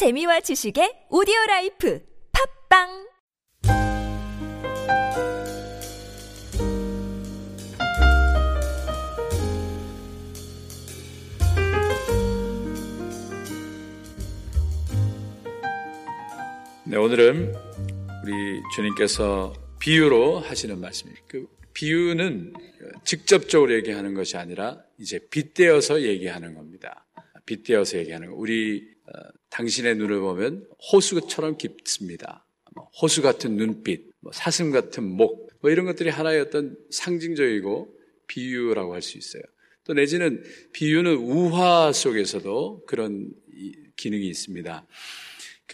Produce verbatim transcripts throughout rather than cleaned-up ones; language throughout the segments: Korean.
재미와 지식의 오디오라이프 팝빵! 네, 오늘은 우리 주님께서 비유로 하시는 말씀입니다. 그 비유는 직접적으로 얘기하는 것이 아니라 이제 빗대어서 얘기하는 겁니다. 빗대어서 얘기하는 거. 우리 어, 당신의 눈을 보면 호수처럼 깊습니다. 뭐, 호수 같은 눈빛, 뭐, 사슴 같은 목, 뭐 이런 것들이 하나의 어떤 상징적이고 비유라고 할 수 있어요. 또 내지는 비유는 우화 속에서도 그런 이, 기능이 있습니다.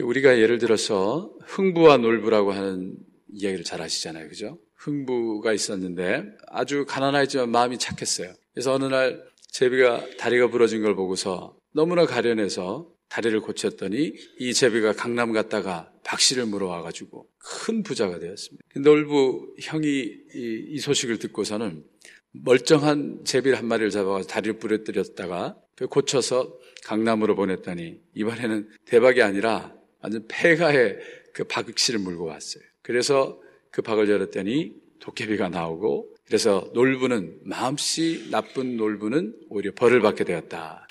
우리가 예를 들어서 흥부와 놀부라고 하는 이야기를 잘 아시잖아요. 그죠? 흥부가 있었는데 아주 가난하지만 마음이 착했어요. 그래서 어느 날 제비가 다리가 부러진 걸 보고서 너무나 가련해서 다리를 고쳤더니 이 제비가 강남 갔다가 박씨를 물어와가지고 큰 부자가 되었습니다. 놀부 형이 이, 이 소식을 듣고서는 멀쩡한 제비를 한 마리를 잡아서 다리를 부러뜨렸다가 고쳐서 강남으로 보냈더니 이번에는 대박이 아니라 완전 폐가에 그 박씨를 물고 왔어요. 그래서 그 박을 열었더니 도깨비가 나오고, 그래서 놀부는, 마음씨 나쁜 놀부는 오히려 벌을 받게 되었다.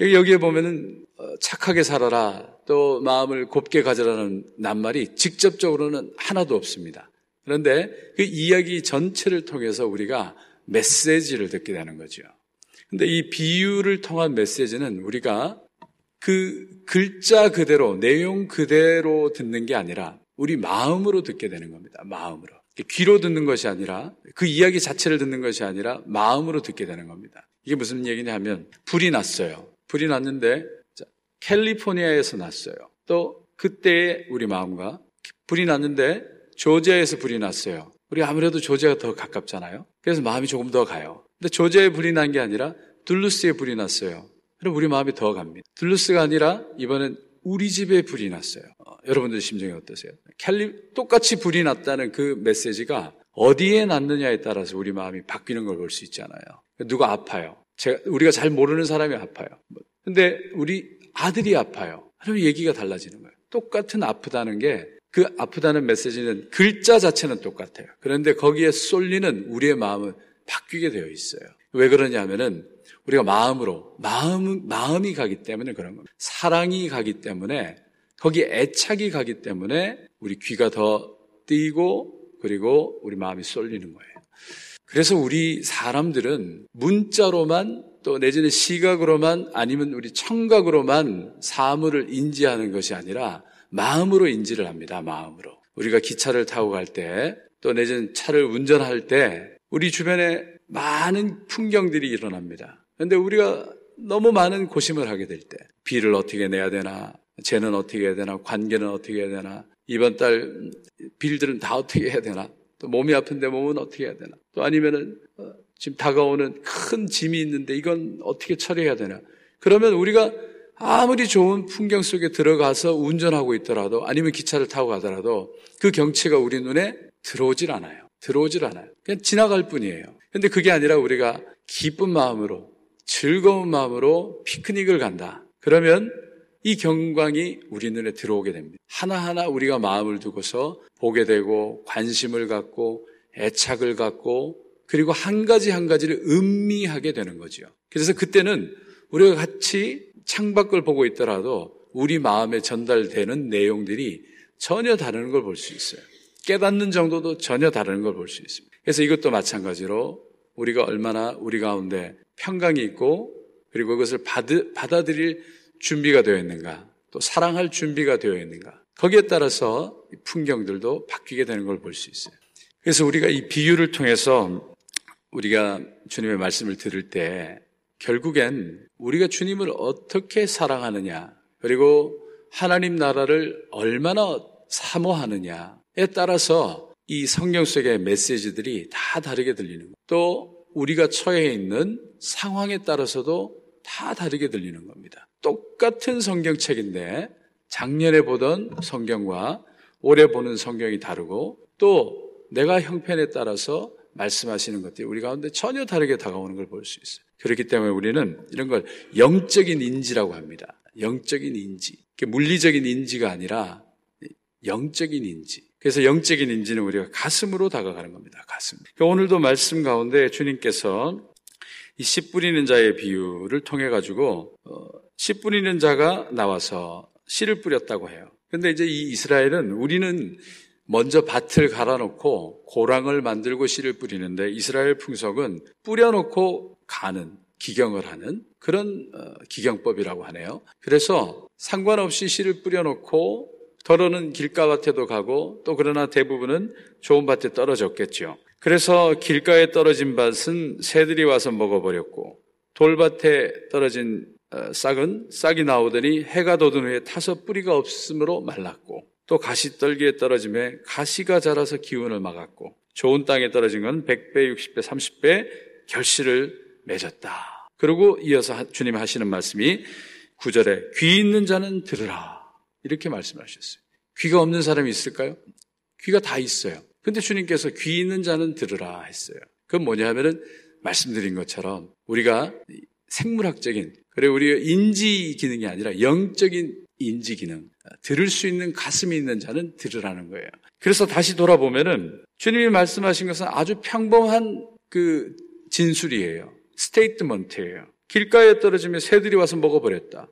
여기에 보면은 착하게 살아라, 또 마음을 곱게 가져라는 낱말이 직접적으로는 하나도 없습니다. 그런데 그 이야기 전체를 통해서 우리가 메시지를 듣게 되는 거죠. 근데 이 비유를 통한 메시지는 우리가 그 글자 그대로, 내용 그대로 듣는 게 아니라 우리 마음으로 듣게 되는 겁니다. 마음으로. 귀로 듣는 것이 아니라, 그 이야기 자체를 듣는 것이 아니라 마음으로 듣게 되는 겁니다. 이게 무슨 얘기냐 하면, 불이 났어요. 불이 났는데 캘리포니아에서 났어요. 또 그때의 우리 마음과, 불이 났는데 조지아에서 불이 났어요. 우리 아무래도 조지아가 더 가깝잖아요. 그래서 마음이 조금 더 가요. 근데 조지아에 불이 난 게 아니라 둘루스에 불이 났어요. 그럼 우리 마음이 더 갑니다. 둘루스가 아니라 이번엔 우리 집에 불이 났어요. 어, 여러분들 심정이 어떠세요? 캘리 똑같이 불이 났다는 그 메시지가 어디에 났느냐에 따라서 우리 마음이 바뀌는 걸 볼 수 있잖아요. 누가 아파요? 제가, 우리가 잘 모르는 사람이 아파요. 근데 우리 아들이 아파요. 그럼 얘기가 달라지는 거예요. 똑같은 아프다는 게, 그 아프다는 메시지는 글자 자체는 똑같아요. 그런데 거기에 쏠리는 우리의 마음은 바뀌게 되어 있어요. 왜 그러냐면은 우리가 마음으로, 마음, 마음이 가기 때문에 그런 겁니다. 사랑이 가기 때문에, 거기에 애착이 가기 때문에 우리 귀가 더 띄고, 그리고 우리 마음이 쏠리는 거예요. 그래서 우리 사람들은 문자로만, 또 내지는 시각으로만, 아니면 우리 청각으로만 사물을 인지하는 것이 아니라 마음으로 인지를 합니다. 마음으로. 우리가 기차를 타고 갈 때, 또 내지는 차를 운전할 때 우리 주변에 많은 풍경들이 일어납니다. 그런데 우리가 너무 많은 고심을 하게 될 때, 비를 어떻게 내야 되나, 쟤는 어떻게 해야 되나, 관계는 어떻게 해야 되나, 이번 달 빌들은 다 어떻게 해야 되나, 또 몸이 아픈데 몸은 어떻게 해야 되나, 또 아니면은 지금 다가오는 큰 짐이 있는데 이건 어떻게 처리해야 되나. 그러면 우리가 아무리 좋은 풍경 속에 들어가서 운전하고 있더라도, 아니면 기차를 타고 가더라도 그 경치가 우리 눈에 들어오질 않아요. 들어오질 않아요. 그냥 지나갈 뿐이에요. 근데 그게 아니라 우리가 기쁜 마음으로, 즐거운 마음으로 피크닉을 간다. 그러면 이 경광이 우리 눈에 들어오게 됩니다. 하나하나 우리가 마음을 두고서 보게 되고, 관심을 갖고, 애착을 갖고, 그리고 한 가지 한 가지를 음미하게 되는 거죠. 그래서 그때는 우리가 같이 창밖을 보고 있더라도 우리 마음에 전달되는 내용들이 전혀 다른 걸 볼 수 있어요. 깨닫는 정도도 전혀 다른 걸 볼 수 있습니다. 그래서 이것도 마찬가지로 우리가 얼마나 우리 가운데 평강이 있고, 그리고 그것을 받으, 받아들일 준비가 되어 있는가, 또 사랑할 준비가 되어 있는가, 거기에 따라서 풍경들도 바뀌게 되는 걸 볼 수 있어요. 그래서 우리가 이 비유를 통해서 우리가 주님의 말씀을 들을 때, 결국엔 우리가 주님을 어떻게 사랑하느냐, 그리고 하나님 나라를 얼마나 사모하느냐에 따라서 이 성경 속의 메시지들이 다 다르게 들리는 거예요. 또 우리가 처해 있는 상황에 따라서도 다 다르게 들리는 겁니다. 똑같은 성경책인데 작년에 보던 성경과 올해 보는 성경이 다르고, 또 내가 형편에 따라서 말씀하시는 것들이 우리 가운데 전혀 다르게 다가오는 걸 볼 수 있어요. 그렇기 때문에 우리는 이런 걸 영적인 인지라고 합니다. 영적인 인지, 물리적인 인지가 아니라 영적인 인지. 그래서 영적인 인지는 우리가 가슴으로 다가가는 겁니다. 가슴. 그러니까 오늘도 말씀 가운데 주님께서 이 씨 뿌리는 자의 비유를 통해 가지고 어, 씨 뿌리는 자가 나와서 씨를 뿌렸다고 해요. 그런데 이제 이 이스라엘은 우리는 먼저 밭을 갈아놓고 고랑을 만들고 씨를 뿌리는데 이스라엘 풍속은 뿌려놓고 가는, 기경을 하는 그런 어, 기경법이라고 하네요. 그래서 상관없이 씨를 뿌려놓고 더러는 길가밭에도 가고 또 그러나 대부분은 좋은 밭에 떨어졌겠죠. 그래서 길가에 떨어진 밭은 새들이 와서 먹어버렸고 돌밭에 떨어진 싹은 싹이 나오더니 해가 돋은 후에 타서 뿌리가 없으므로 말랐고 또 가시떨기에 떨어짐에 가시가 자라서 기운을 막았고 좋은 땅에 떨어진 건 백 배, 육십 배, 삼십 배 결실을 맺었다. 그리고 이어서 주님이 하시는 말씀이 구 절에 귀 있는 자는 들으라 이렇게 말씀하셨어요. 귀가 없는 사람이 있을까요? 귀가 다 있어요. 근데 주님께서 귀 있는 자는 들으라 했어요. 그건 뭐냐 하면은 말씀드린 것처럼 우리가 생물학적인, 그리고 우리가 인지 기능이 아니라 영적인 인지 기능, 들을 수 있는 가슴이 있는 자는 들으라는 거예요. 그래서 다시 돌아보면은 주님이 말씀하신 것은 아주 평범한 그 진술이에요. 스테이트먼트예요. 길가에 떨어지면 새들이 와서 먹어버렸다.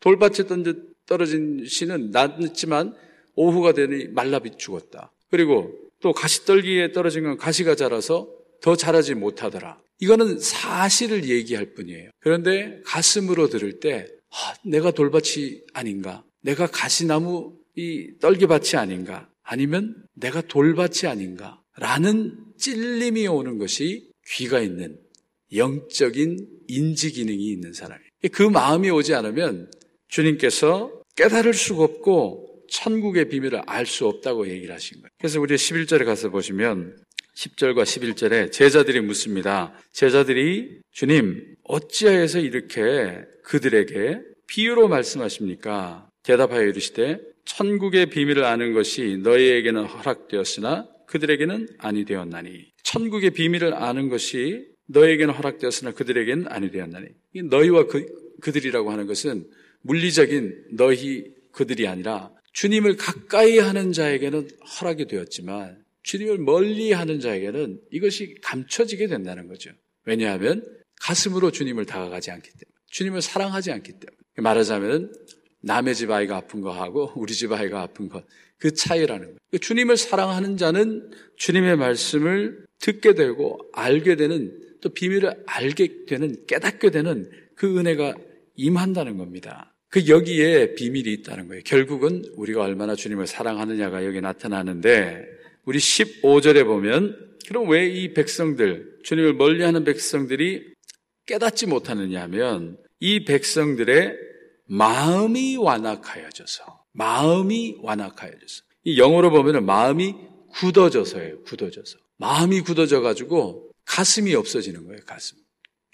돌밭에 던져 떨어진 씨는 낮지만 오후가 되니 말라비 죽었다. 그리고 또 가시떨기에 떨어진 건 가시가 자라서 더 자라지 못하더라. 이거는 사실을 얘기할 뿐이에요. 그런데 가슴으로 들을 때 아, 내가 돌밭이 아닌가? 내가 가시나무 이 떨기밭이 아닌가? 아니면 내가 돌밭이 아닌가? 라는 찔림이 오는 것이 귀가 있는 영적인 인지 기능이 있는 사람이에요. 그 마음이 오지 않으면 주님께서 깨달을 수가 없고 천국의 비밀을 알 수 없다고 얘기를 하신 거예요. 그래서 우리 십일 절에 가서 보시면 십 절과 십일 절에 제자들이 묻습니다. 제자들이 주님 어찌하여서 이렇게 그들에게 비유로 말씀하십니까? 대답하여 이르시되 천국의 비밀을 아는 것이 너희에게는 허락되었으나 그들에게는 아니 되었나니. 천국의 비밀을 아는 것이 너희에게는 허락되었으나 그들에게는 아니 되었나니. 너희와 그, 그들이라고 하는 것은 물리적인 너희 그들이 아니라 주님을 가까이 하는 자에게는 허락이 되었지만 주님을 멀리 하는 자에게는 이것이 감춰지게 된다는 거죠. 왜냐하면 가슴으로 주님을 다가가지 않기 때문에, 주님을 사랑하지 않기 때문에. 말하자면 남의 집 아이가 아픈 거하고 우리 집 아이가 아픈 것, 그 차이라는 거예요. 주님을 사랑하는 자는 주님의 말씀을 듣게 되고 알게 되는, 또 비밀을 알게 되는, 깨닫게 되는 그 은혜가 임한다는 겁니다. 그 여기에 비밀이 있다는 거예요. 결국은 우리가 얼마나 주님을 사랑하느냐가 여기 나타나는데 우리 십오 절에 보면 그럼 왜 이 백성들, 주님을 멀리하는 백성들이 깨닫지 못하느냐 하면 이 백성들의 마음이 완악하여져서, 마음이 완악하여져서, 이 영어로 보면 마음이 굳어져서예요. 굳어져서. 마음이 굳어져가지고 가슴이 없어지는 거예요. 가슴.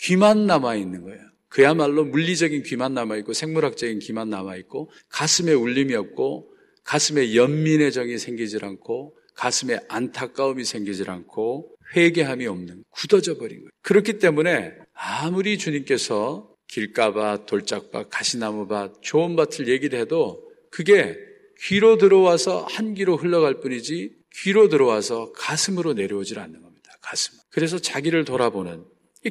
귀만 남아있는 거예요. 그야말로 물리적인 귀만 남아있고 생물학적인 귀만 남아있고 가슴에 울림이 없고 가슴에 연민의 정이 생기질 않고 가슴에 안타까움이 생기질 않고 회개함이 없는, 굳어져 버린 거예요. 그렇기 때문에 아무리 주님께서 길가밭, 돌짝밭, 가시나무밭, 좋은 밭을 얘기를 해도 그게 귀로 들어와서 한 귀로 흘러갈 뿐이지 귀로 들어와서 가슴으로 내려오질 않는 겁니다. 가슴. 그래서 자기를 돌아보는,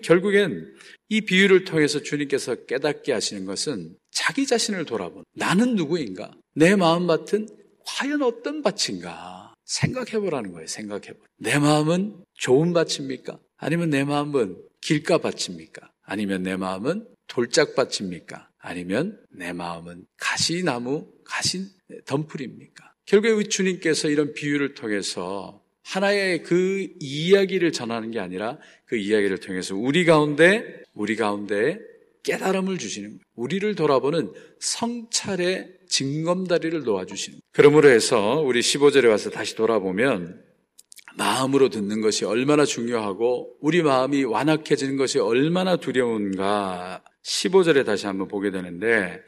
결국엔 이 비유를 통해서 주님께서 깨닫게 하시는 것은 자기 자신을 돌아본, 나는 누구인가? 내 마음밭은 과연 어떤 밭인가? 생각해보라는 거예요. 생각해보라. 내 마음은 좋은 밭입니까? 아니면 내 마음은 길가밭입니까? 아니면 내 마음은 돌짝밭입니까? 아니면 내 마음은 가시나무, 가시 덤풀입니까? 결국에 주님께서 이런 비유를 통해서 하나의 그 이야기를 전하는 게 아니라 그 이야기를 통해서 우리 가운데, 우리 가운데 깨달음을 주시는 거예요. 우리를 돌아보는 성찰의 징검다리를 놓아주시는 거예요. 그러므로 해서 우리 십오 절에 와서 다시 돌아보면 마음으로 듣는 것이 얼마나 중요하고 우리 마음이 완악해지는 것이 얼마나 두려운가 십오 절에 다시 한번 보게 되는데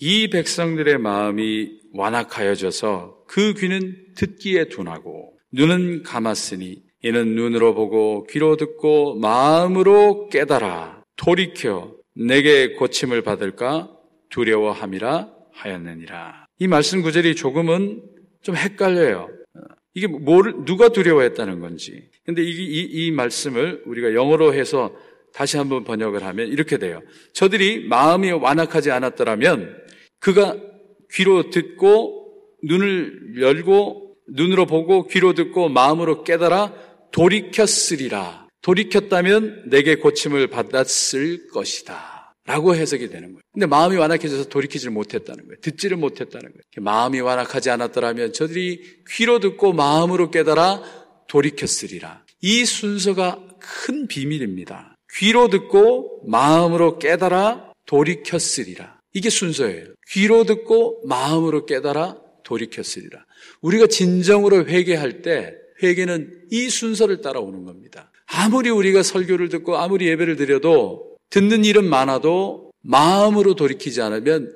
이 백성들의 마음이 완악하여져서 그 귀는 듣기에 둔하고 눈은 감았으니 이는 눈으로 보고 귀로 듣고 마음으로 깨달아 돌이켜 내게 고침을 받을까 두려워함이라 하였느니라. 이 말씀 구절이 조금은 좀 헷갈려요. 이게 뭘, 누가 두려워했다는 건지. 근데 이, 이, 이 말씀을 우리가 영어로 해서 다시 한번 번역을 하면 이렇게 돼요. 저들이 마음이 완악하지 않았더라면 그가 귀로 듣고 눈을 열고 눈으로 보고 귀로 듣고 마음으로 깨달아 돌이켰으리라. 돌이켰다면 내게 고침을 받았을 것이다 라고 해석이 되는 거예요. 근데 마음이 완악해져서 돌이키지를 못했다는 거예요. 듣지를 못했다는 거예요. 마음이 완악하지 않았더라면 저들이 귀로 듣고 마음으로 깨달아 돌이켰으리라. 이 순서가 큰 비밀입니다. 귀로 듣고 마음으로 깨달아 돌이켰으리라. 이게 순서예요. 귀로 듣고 마음으로 깨달아 돌이켰으리라. 우리가 진정으로 회개할 때 회개는 이 순서를 따라오는 겁니다. 아무리 우리가 설교를 듣고 아무리 예배를 드려도 듣는 일은 많아도 마음으로 돌이키지 않으면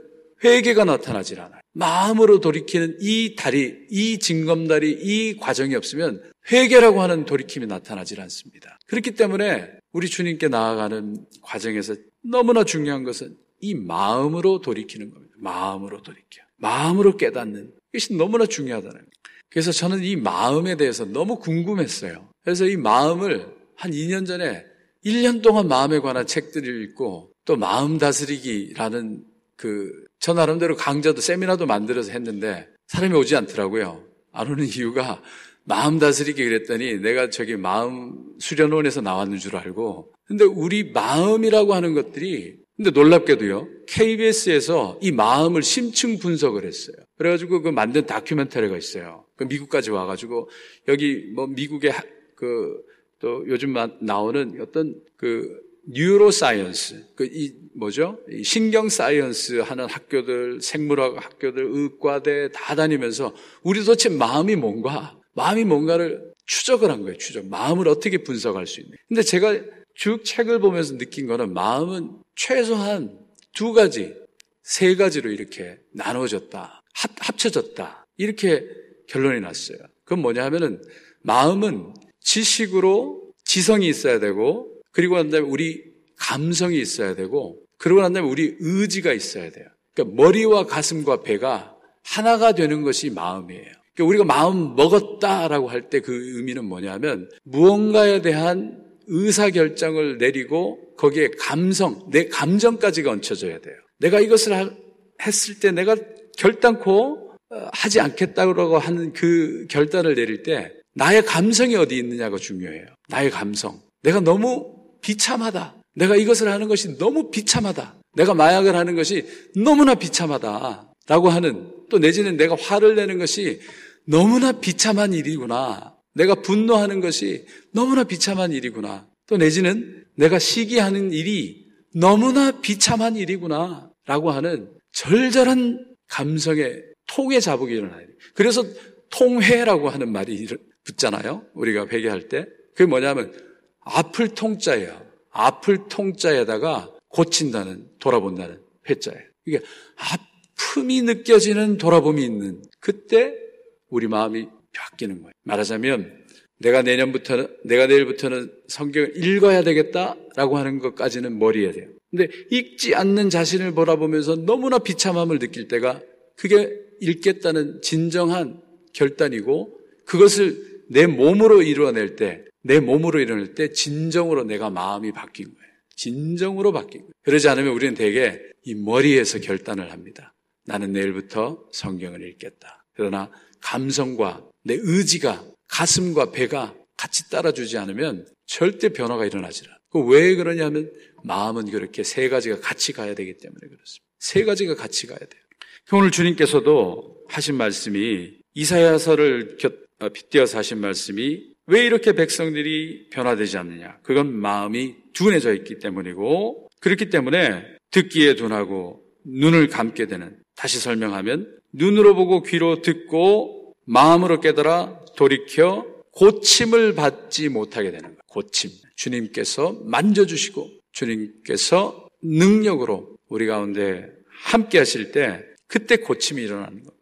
회개가 나타나질 않아요. 마음으로 돌이키는 이 다리, 이 징검다리, 이 과정이 없으면 회개라고 하는 돌이킴이 나타나질 않습니다. 그렇기 때문에 우리 주님께 나아가는 과정에서 너무나 중요한 것은 이 마음으로 돌이키는 겁니다. 마음으로 돌이켜. 마음으로 깨닫는. 이것이 너무나 중요하다는 거예요. 그래서 저는 이 마음에 대해서 너무 궁금했어요. 그래서 이 마음을 한 이 년 전에 일 년 동안 마음에 관한 책들을 읽고 또 마음 다스리기라는 그 저 나름대로 강좌도 세미나도 만들어서 했는데 사람이 오지 않더라고요. 안 오는 이유가 마음 다스리기 그랬더니 내가 저기 마음 수련원에서 나왔는 줄 알고. 근데 우리 마음이라고 하는 것들이 근데 놀랍게도요. 케이비에스에서 이 마음을 심층 분석을 했어요. 그래가지고 그 만든 다큐멘터리가 있어요. 그 미국까지 와가지고 여기 뭐 미국의 그 또 요즘 나오는 어떤 그 뉴로 사이언스, 그 이 뭐죠? 이 신경 사이언스 하는 학교들, 생물학 학교들, 의과대 다 다니면서 우리 도대체 마음이 뭔가, 마음이 뭔가를 추적을 한 거예요. 추적. 마음을 어떻게 분석할 수 있는. 근데 제가 쭉 책을 보면서 느낀 거는 마음은 최소한 두 가지, 세 가지로 이렇게 나눠졌다, 합, 합쳐졌다 이렇게 결론이 났어요. 그건 뭐냐 하면은 마음은 지식으로 지성이 있어야 되고 그리고 난 다음에 우리 감성이 있어야 되고 그러고 난 다음에 우리 의지가 있어야 돼요. 그러니까 머리와 가슴과 배가 하나가 되는 것이 마음이에요. 그러니까 우리가 마음 먹었다라고 할 때 그 의미는 뭐냐 하면 무언가에 대한 의사결정을 내리고 거기에 감성, 내 감정까지가 얹혀져야 돼요. 내가 이것을 하, 했을 때 내가 결단코 하지 않겠다고 하는 그 결단을 내릴 때 나의 감성이 어디 있느냐가 중요해요. 나의 감성. 내가 너무 비참하다. 내가 이것을 하는 것이 너무 비참하다. 내가 마약을 하는 것이 너무나 비참하다. 라고 하는 또 내지는 내가 화를 내는 것이 너무나 비참한 일이구나. 내가 분노하는 것이 너무나 비참한 일이구나. 또 내지는 내가 시기하는 일이 너무나 비참한 일이구나 라고 하는 절절한 감성의 통회 자복이 일어나요. 그래서 통회라고 하는 말이 붙잖아요. 우리가 회개할 때. 그게 뭐냐면 아플 통자예요. 아플 통자에다가 고친다는, 돌아본다는 회자예요. 이게 아픔이 느껴지는 돌아봄이 있는 그때 우리 마음이 바뀌는 거예요. 말하자면 내가 내년부터는, 내가 내일부터는 성경을 읽어야 되겠다라고 하는 것까지는 머리에 돼요. 근데 읽지 않는 자신을 바라보면서 너무나 비참함을 느낄 때가 그게 읽겠다는 진정한 결단이고 그것을 내 몸으로 이루어낼 때, 내 몸으로 이루어낼 때 진정으로 내가 마음이 바뀐 거예요. 진정으로 바뀐 거예요. 그러지 않으면 우리는 되게 이 머리에서 결단을 합니다. 나는 내일부터 성경을 읽겠다. 그러나 감성과 내 의지가 가슴과 배가 같이 따라주지 않으면 절대 변화가 일어나지 않아요. 왜 그러냐 하면 마음은 그렇게 세 가지가 같이 가야 되기 때문에 그렇습니다. 세 가지가 같이 가야 돼요. 오늘 주님께서도 하신 말씀이 이사야서를 빗대어서 하신 말씀이 왜 이렇게 백성들이 변화되지 않느냐. 그건 마음이 둔해져 있기 때문이고 그렇기 때문에 듣기에 둔하고 눈을 감게 되는 다시 설명하면 눈으로 보고 귀로 듣고 마음으로 깨달아 돌이켜 고침을 받지 못하게 되는 거예요. 고침. 주님께서 만져주시고 주님께서 능력으로 우리 가운데 함께 하실 때 그때 고침이 일어나는 겁니다.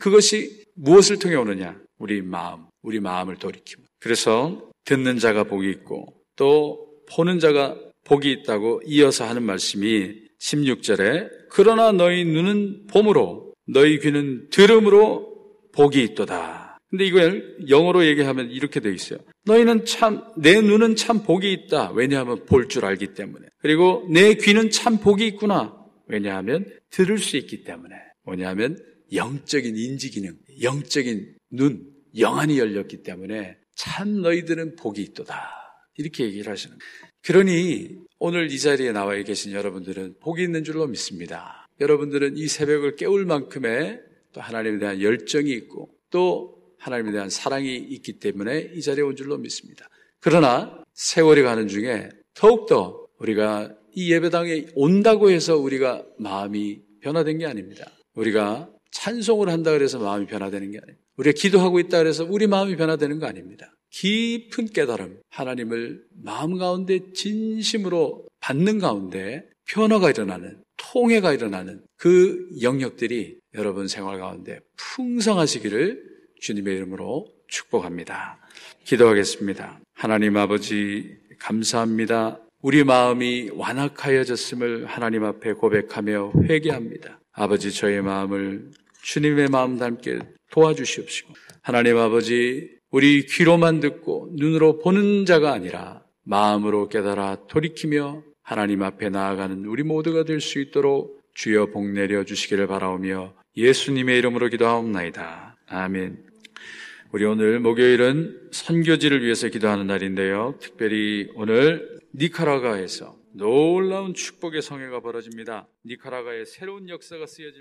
그것이 무엇을 통해 오느냐? 우리 마음, 우리 마음을 돌이키면. 그래서 듣는 자가 복이 있고 또 보는 자가 복이 있다고 이어서 하는 말씀이 십육 절에 그러나 너희 눈은 봄으로 너희 귀는 들음으로 복이 있도다. 근데 이걸 영어로 얘기하면 이렇게 되어 있어요. 너희는 참, 내 눈은 참 복이 있다. 왜냐하면 볼 줄 알기 때문에. 그리고 내 귀는 참 복이 있구나. 왜냐하면 들을 수 있기 때문에. 뭐냐면 영적인 인지 기능, 영적인 눈, 영안이 열렸기 때문에 참 너희들은 복이 있도다. 이렇게 얘기를 하시는 거예요. 그러니 오늘 이 자리에 나와 계신 여러분들은 복이 있는 줄로 믿습니다. 여러분들은 이 새벽을 깨울 만큼의 또 하나님에 대한 열정이 있고 또 하나님에 대한 사랑이 있기 때문에 이 자리에 온 줄로 믿습니다. 그러나 세월이 가는 중에 더욱더 우리가 이 예배당에 온다고 해서 우리가 마음이 변화된 게 아닙니다. 우리가 찬송을 한다 그래서 마음이 변화되는 게 아닙니다. 우리가 기도하고 있다 그래서 우리 마음이 변화되는 거 아닙니다. 깊은 깨달음, 하나님을 마음 가운데 진심으로 받는 가운데 변화가 일어나는, 통해가 일어나는 그 영역들이 여러분 생활 가운데 풍성하시기를 주님의 이름으로 축복합니다. 기도하겠습니다. 하나님 아버지 감사합니다. 우리 마음이 완악하여졌음을 하나님 앞에 고백하며 회개합니다. 아버지 저의 마음을 주님의 마음 닮게 도와주시옵시고 하나님 아버지 우리 귀로만 듣고 눈으로 보는 자가 아니라 마음으로 깨달아 돌이키며 하나님 앞에 나아가는 우리 모두가 될 수 있도록 주여 복 내려 주시기를 바라오며 예수님의 이름으로 기도하옵나이다. 아멘. 우리 오늘 목요일은 선교지를 위해서 기도하는 날인데요. 특별히 오늘 니카라과에서 놀라운 축복의 성회가 벌어집니다. 니카라과의 새로운 역사가 쓰여질